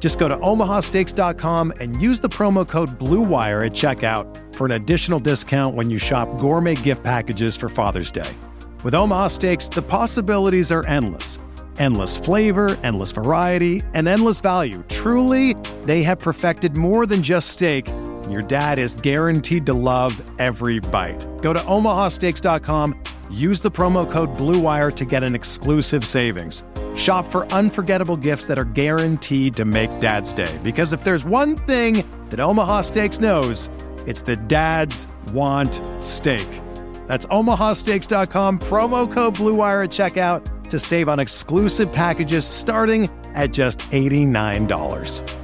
Just go to omahasteaks.com and use the promo code BLUEWIRE at checkout for an additional discount when you shop gourmet gift packages for Father's Day. With Omaha Steaks, the possibilities are endless. Endless flavor, endless variety, and endless value. Truly, they have perfected more than just steak, and your dad is guaranteed to love every bite. Go to omahasteaks.com, use the promo code BLUEWIRE to get an exclusive savings. Shop for unforgettable gifts that are guaranteed to make Dad's Day. Because if there's one thing that Omaha Steaks knows, it's that dads want steak. That's omahasteaks.com, promo code BLUEWIRE at checkout to save on exclusive packages starting at just $89.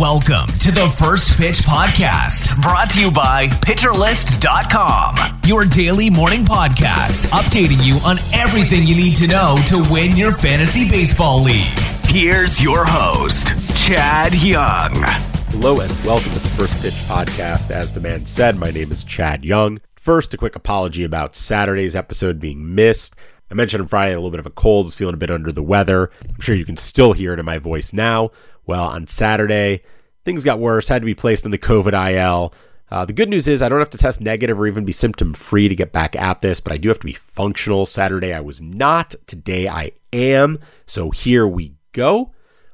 Welcome to the First Pitch Podcast, brought to you by PitcherList.com, your daily morning podcast, updating you on everything you need to know to win your fantasy baseball league. Here's your host, Chad Young. Hello and welcome to the First Pitch Podcast. As the man said, my name is Chad Young. First, a quick apology about Saturday's episode being missed. I mentioned on Friday I had a little bit of a cold, was feeling a bit under the weather. I'm sure you can still hear it in my voice now. Well, on Saturday, things got worse, had to be placed in the COVID IL. The good news is I don't have to test negative or even be symptom-free to get back at this, but I do have to be functional. Saturday I was not. Today I am. So here we go.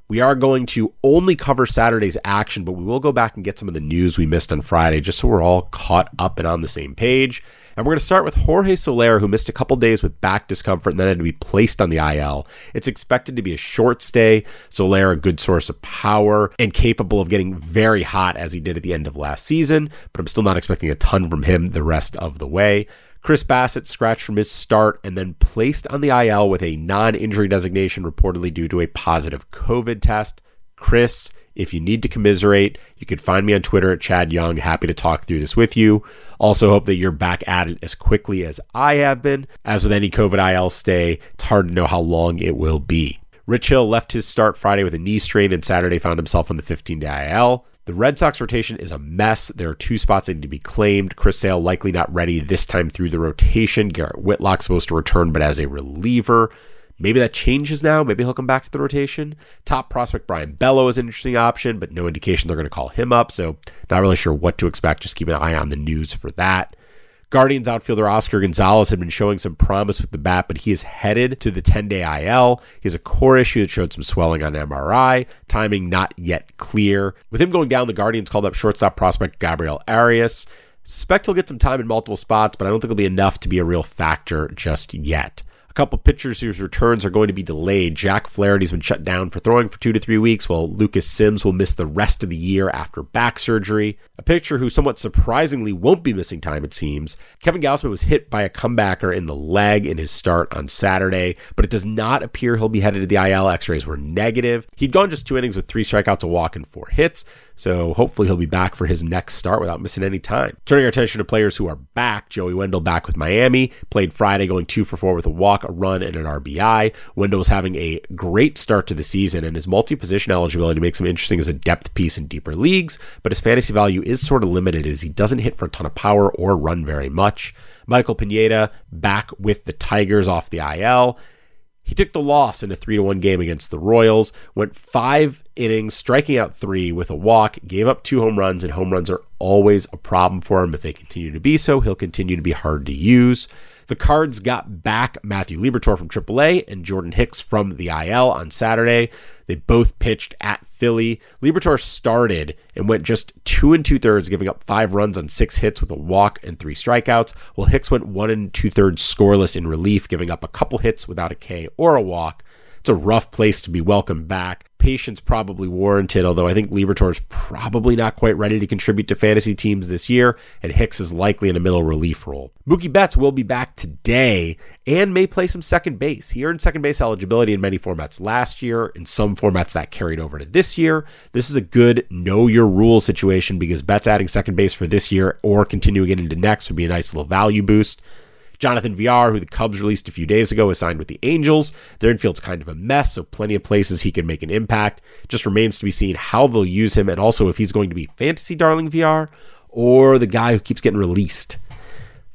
We are going to only cover Saturday's action, but we will go back and get some of the news we missed on Friday, just so we're all caught up and on the same page. And we're going to start with Jorge Soler, who missed a couple days with back discomfort and then had to be placed on the IL. It's expected to be a short stay. Soler, a good source of power and capable of getting very hot as he did at the end of last season, but I'm still not expecting a ton from him the rest of the way. Chris Bassett scratched from his start and then placed on the IL with a non-injury designation reportedly due to a positive COVID test. Chris, if you need to commiserate, you can find me on Twitter at Chad Young. Happy to talk through this with you. Also hope that you're back at it as quickly as I have been. As with any COVID IL stay, it's hard to know how long it will be. Rich Hill left his start Friday with a knee strain and Saturday found himself on the 15-day IL. The Red Sox rotation is a mess. There are two spots that need to be claimed. Chris Sale likely not ready this time through the rotation. Garrett Whitlock supposed to return, but as a reliever. Maybe that changes now. Maybe he'll come back to the rotation. Top prospect Brian Bello is an interesting option, but no indication they're going to call him up. So not really sure what to expect. Just keep an eye on the news for that. Guardians outfielder Oscar Gonzalez had been showing some promise with the bat, but he is headed to the 10-day IL. He has a core issue that showed some swelling on MRI. Timing not yet clear. With him going down, the Guardians called up shortstop prospect Gabriel Arias. Suspect he'll get some time in multiple spots, but I don't think it'll be enough to be a real factor just yet. A couple pitchers whose returns are going to be delayed. Jack Flaherty's been shut down for throwing for 2 to 3 weeks, while Lucas Sims will miss the rest of the year after back surgery. A pitcher who somewhat surprisingly won't be missing time, it seems. Kevin Gausman was hit by a comebacker in the leg in his start on Saturday, but it does not appear he'll be headed to the IL. X-rays were negative. He'd gone just 2 innings with 3 strikeouts, a walk, and 4 hits. So hopefully he'll be back for his next start without missing any time. Turning our attention to players who are back, Joey Wendell back with Miami, played Friday going 2 for 4 with a walk, a run, and an RBI. Wendell was having a great start to the season, and his multi-position eligibility makes him interesting as a depth piece in deeper leagues, but his fantasy value is sort of limited as he doesn't hit for a ton of power or run very much. Michael Pineda back with the Tigers off the IL. He took the loss in a 3-1 game against the Royals, went 5 innings, striking out 3 with a walk, gave up 2 home runs, and home runs are always a problem for him. If they continue to be so, he'll continue to be hard to use. The Cards got back Matthew Liberatore from AAA and Jordan Hicks from the IL on Saturday. They both pitched at Philly. Liberatore started and went just 2 2/3, giving up 5 runs on 6 hits with a walk and 3 strikeouts, while Hicks went 1 2/3 scoreless in relief, giving up a couple hits without a K or a walk. It's a rough place to be welcomed back. patience probably warranted, although I think Liberatore's probably not quite ready to contribute to fantasy teams this year, and Hicks is likely in a middle relief role. Mookie Betts will be back today and may play some second base. He earned second base eligibility in many formats last year. In some formats, that carried over to this year. This is a good know-your-rule situation because Betts adding second base for this year or continuing it into next would be a nice little value boost. Jonathan Villar, who the Cubs released a few days ago, is signed with the Angels. Their infield's kind of a mess, so plenty of places he can make an impact. Just remains to be seen how they'll use him and also if he's going to be fantasy darling Villar or the guy who keeps getting released.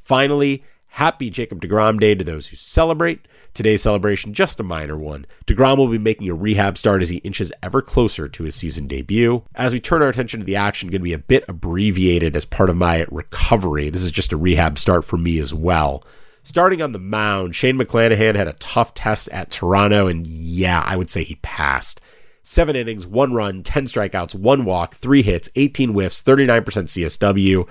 Finally, happy Jacob DeGrom Day to those who celebrate. Today's celebration, just a minor one. DeGrom will be making a rehab start as he inches ever closer to his season debut. As we turn our attention to the action, going to be a bit abbreviated as part of my recovery. This is just a rehab start for me as well. Starting on the mound, Shane McClanahan had a tough test at Toronto, and yeah, I would say he passed. 7 innings, 1 run, 10 strikeouts, 1 walk, 3 hits, 18 whiffs, 39% CSW.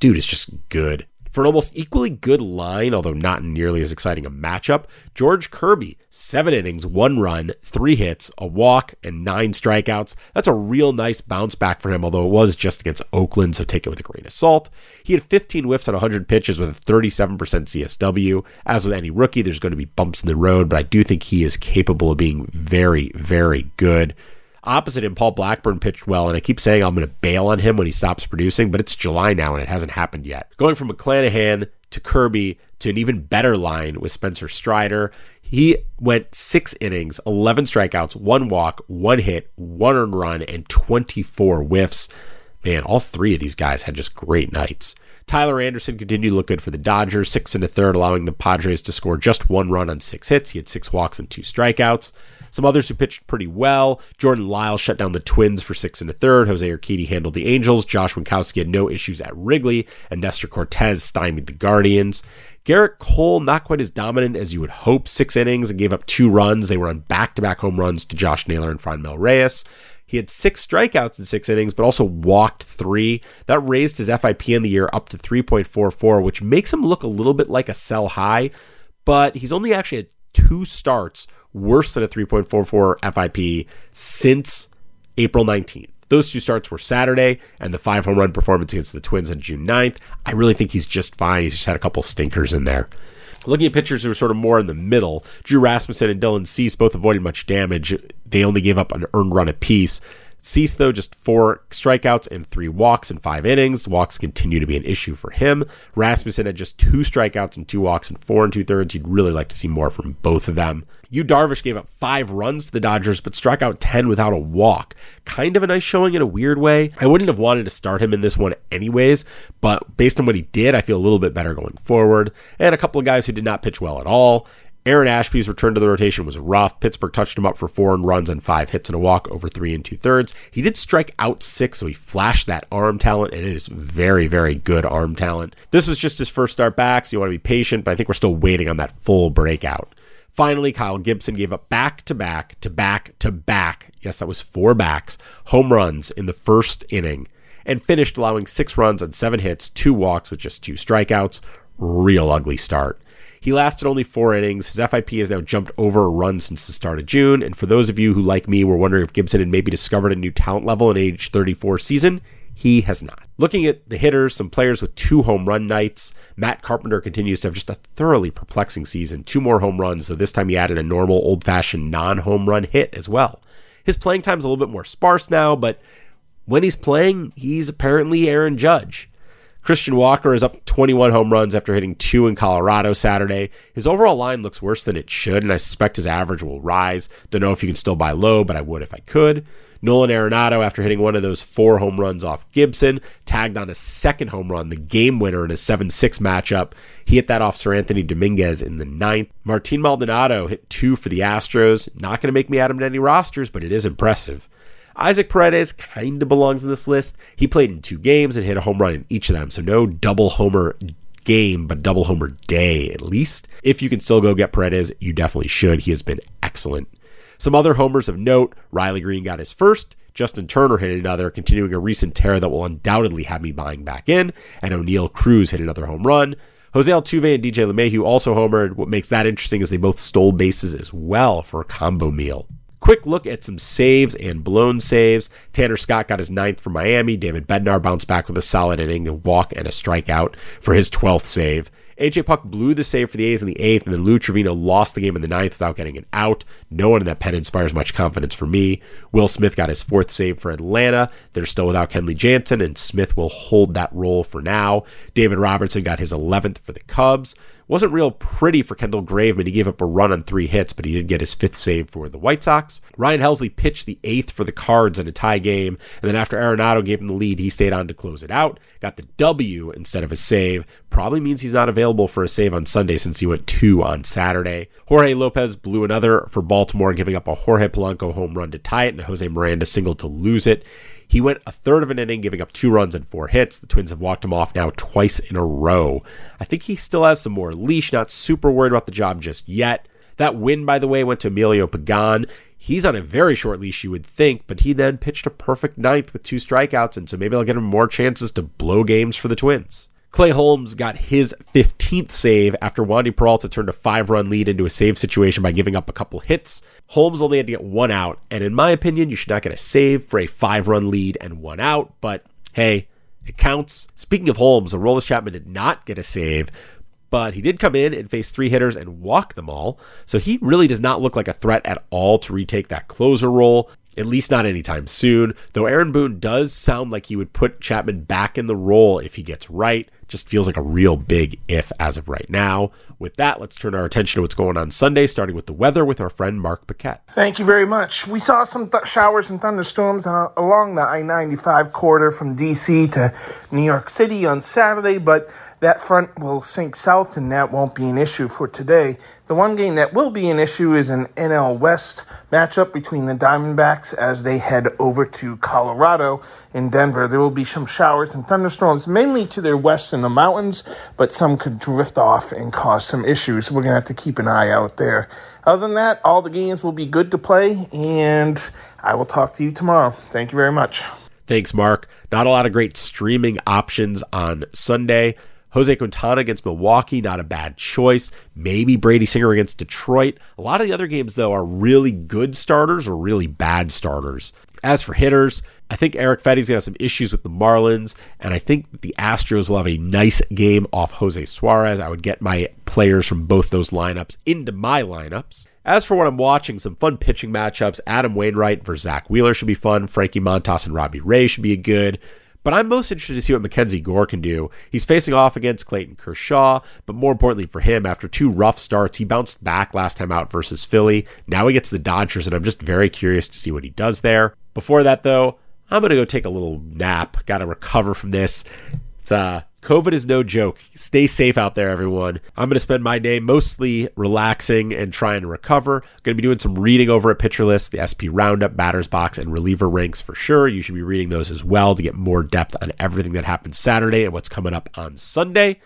Dude is just good. For an almost equally good line, although not nearly as exciting a matchup, George Kirby, 7 innings, 1 run, 3 hits, a walk, and 9 strikeouts. That's a real nice bounce back for him, although it was just against Oakland, so take it with a grain of salt. He had 15 whiffs on 100 pitches with a 37% CSW. As with any rookie, there's going to be bumps in the road, but I do think he is capable of being very, very good. Opposite him, Paul Blackburn pitched well, and I keep saying I'm going to bail on him when he stops producing, but it's July now and it hasn't happened yet. Going from McClanahan to Kirby to an even better line with Spencer Strider, he went 6 innings, 11 strikeouts, 1 walk, 1 hit, 1 earned run, and 24 whiffs. Man, all three of these guys had just great nights. Tyler Anderson continued to look good for the Dodgers, 6 1/3, allowing the Padres to score just 1 run on 6 hits. He had 6 walks and 2 strikeouts. Some others who pitched pretty well. Jordan Lyle shut down the Twins for 6 1/3. Jose Urquidy handled the Angels. Josh Winkowski had no issues at Wrigley. And Nestor Cortez stymied the Guardians. Garrett Cole, not quite as dominant as you would hope. 6 innings and gave up 2 runs. They were on back-to-back home runs to Josh Naylor and Franmil Reyes. He had 6 strikeouts in 6 innings, but also walked 3. That raised his FIP in the year up to 3.44, which makes him look a little bit like a sell high. But he's only actually had 2 starts worse than a 3.44 FIP since April 19th. Those 2 starts were Saturday and the 5 home run performance against the Twins on June 9th. I really think he's just fine. He's just had a couple stinkers in there. Looking at pitchers who were sort of more in the middle, Drew Rasmussen and Dylan Cease both avoided much damage. They only gave up an earned run apiece. Cease, though, just 4 strikeouts and 3 walks in 5 innings. Walks continue to be an issue for him. Rasmussen had just 2 strikeouts and 2 walks in 4 2/3. You'd really like to see more from both of them. Yu Darvish gave up 5 runs to the Dodgers, but struck out 10 without a walk. Kind of a nice showing in a weird way. I wouldn't have wanted to start him in this one anyways, but based on what he did, I feel a little bit better going forward. And a couple of guys who did not pitch well at all. Aaron Ashby's return to the rotation was rough. Pittsburgh touched him up for 4 runs and 5 hits and a walk over 3 2/3. He did strike out 6, so he flashed that arm talent, and it is very, very good arm talent. This was just his first start back, so you want to be patient, but I think we're still waiting on that full breakout. Finally, Kyle Gibson gave up back-to-back, yes, that was 4 backs, home runs in the first inning, and finished allowing 6 runs on 7 hits, 2 walks with just 2 strikeouts. Real ugly start. He lasted only 4 innings. His FIP has now jumped over a run since the start of June. And for those of you who, like me, were wondering if Gibson had maybe discovered a new talent level in age 34 season, he has not. Looking at the hitters, some players with 2 home run nights. Matt Carpenter continues to have just a thoroughly perplexing season. 2 more home runs, though this time he added a normal, old-fashioned non-home run hit as well. His playing time's a little bit more sparse now, but when he's playing, he's apparently Aaron Judge. Christian Walker is up 21 home runs after hitting 2 in Colorado Saturday. His overall line looks worse than it should, and I suspect his average will rise. Don't know if you can still buy low, but I would if I could. Nolan Arenado, after hitting one of those 4 home runs off Gibson, tagged on a 2nd home run, the game winner in a 7-6 matchup. He hit that off Sir Anthony Dominguez in the 9th. Martin Maldonado hit 2 for the Astros. Not going to make me add him to any rosters, but it is impressive. Isaac Paredes kind of belongs in this list. He played in 2 games and hit a home run in each of them, so no double homer game, but double homer day at least. If you can still go get Paredes, you definitely should. He has been excellent. Some other homers of note, Riley Green got his first, Justin Turner hit another, continuing a recent tear that will undoubtedly have me buying back in, and O'Neill Cruz hit another home run. Jose Altuve and DJ LeMahieu also homered. What makes that interesting is they both stole bases as well for a combo meal. Quick look at some saves and blown saves. Tanner Scott got his 9th for Miami. David Bednar bounced back with a solid inning, a walk, and a strikeout for his 12th save. AJ Puck blew the save for the A's in the 8th, and then Lou Trevino lost the game in the 9th without getting an out. No one in that pen inspires much confidence for me. Will Smith got his 4th save for Atlanta. They're still without Kenley Jansen, and Smith will hold that role for now. David Robertson got his 11th for the Cubs. Wasn't real pretty for Kendall Graveman. He gave up a run on 3 hits, but he did get his 5th save for the White Sox. Ryan Helsley pitched the 8th for the Cards in a tie game, and then after Arenado gave him the lead, he stayed on to close it out. Got the W instead of a save. Probably means he's not available for a save on Sunday since he went 2 on Saturday. Jorge Lopez blew another for Baltimore, giving up a Jorge Polanco home run to tie it and a Jose Miranda single to lose it. He went a third of an inning, giving up 2 runs and 4 hits. The Twins have walked him off now twice in a row. I think he still has some more leash, not super worried about the job just yet. That win, by the way, went to Emilio Pagan. He's on a very short leash, you would think, but he then pitched a perfect 9th with 2 strikeouts, and so maybe I'll get him more chances to blow games for the Twins. Clay Holmes got his 15th save after Wandy Peralta turned a 5-run lead into a save situation by giving up a couple hits. Holmes only had to get 1 out, and in my opinion, you should not get a save for a 5-run lead and 1 out, but hey, it counts. Speaking of Holmes, Aroldis Chapman did not get a save, but he did come in and face 3 hitters and walk them all, so he really does not look like a threat at all to retake that closer role. At least not anytime soon, though Aaron Boone does sound like he would put Chapman back in the role if he gets right. Just feels like a real big if as of right now. With that, let's turn our attention to what's going on Sunday, starting with the weather with our friend Mark Paquette. Thank you very much. We saw some showers and thunderstorms along the I-95 corridor from D.C. to New York City on Saturday, but that front will sink south, and that won't be an issue for today. The one game that will be an issue is an NL West matchup between the Diamondbacks as they head over to Colorado in Denver. There will be some showers and thunderstorms, mainly to their west in the mountains, but some could drift off and cause some issues. We're going to have to keep an eye out there. Other than that, all the games will be good to play, and I will talk to you tomorrow. Thank you very much. Thanks, Mark. Not a lot of great streaming options on Sunday. Jose Quintana against Milwaukee, not a bad choice. Maybe Brady Singer against Detroit. A lot of the other games, though, are really good starters or really bad starters. As for hitters, I think Eric Fetty's going to have some issues with the Marlins, and I think the Astros will have a nice game off Jose Suarez. I would get my players from both those lineups into my lineups. As for what I'm watching, some fun pitching matchups. Adam Wainwright versus Zach Wheeler should be fun. Frankie Montas and Robbie Ray should be good. But I'm most interested to see what Mackenzie Gore can do. He's facing off against Clayton Kershaw, but more importantly for him, after 2 rough starts, he bounced back last time out versus Philly. Now he gets the Dodgers, and I'm just very curious to see what he does there. Before that, though, I'm going to go take a little nap. Got to recover from this. COVID is no joke. Stay safe out there, everyone. I'm going to spend my day mostly relaxing and trying to recover. I'm going to be doing some reading over at PitcherList, the SP Roundup, Batter's Box, and Reliever Ranks for sure. You should be reading those as well to get more depth on everything that happened Saturday and what's coming up on Sunday.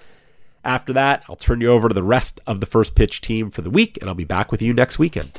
After that, I'll turn you over to the rest of the First Pitch team for the week, and I'll be back with you next weekend.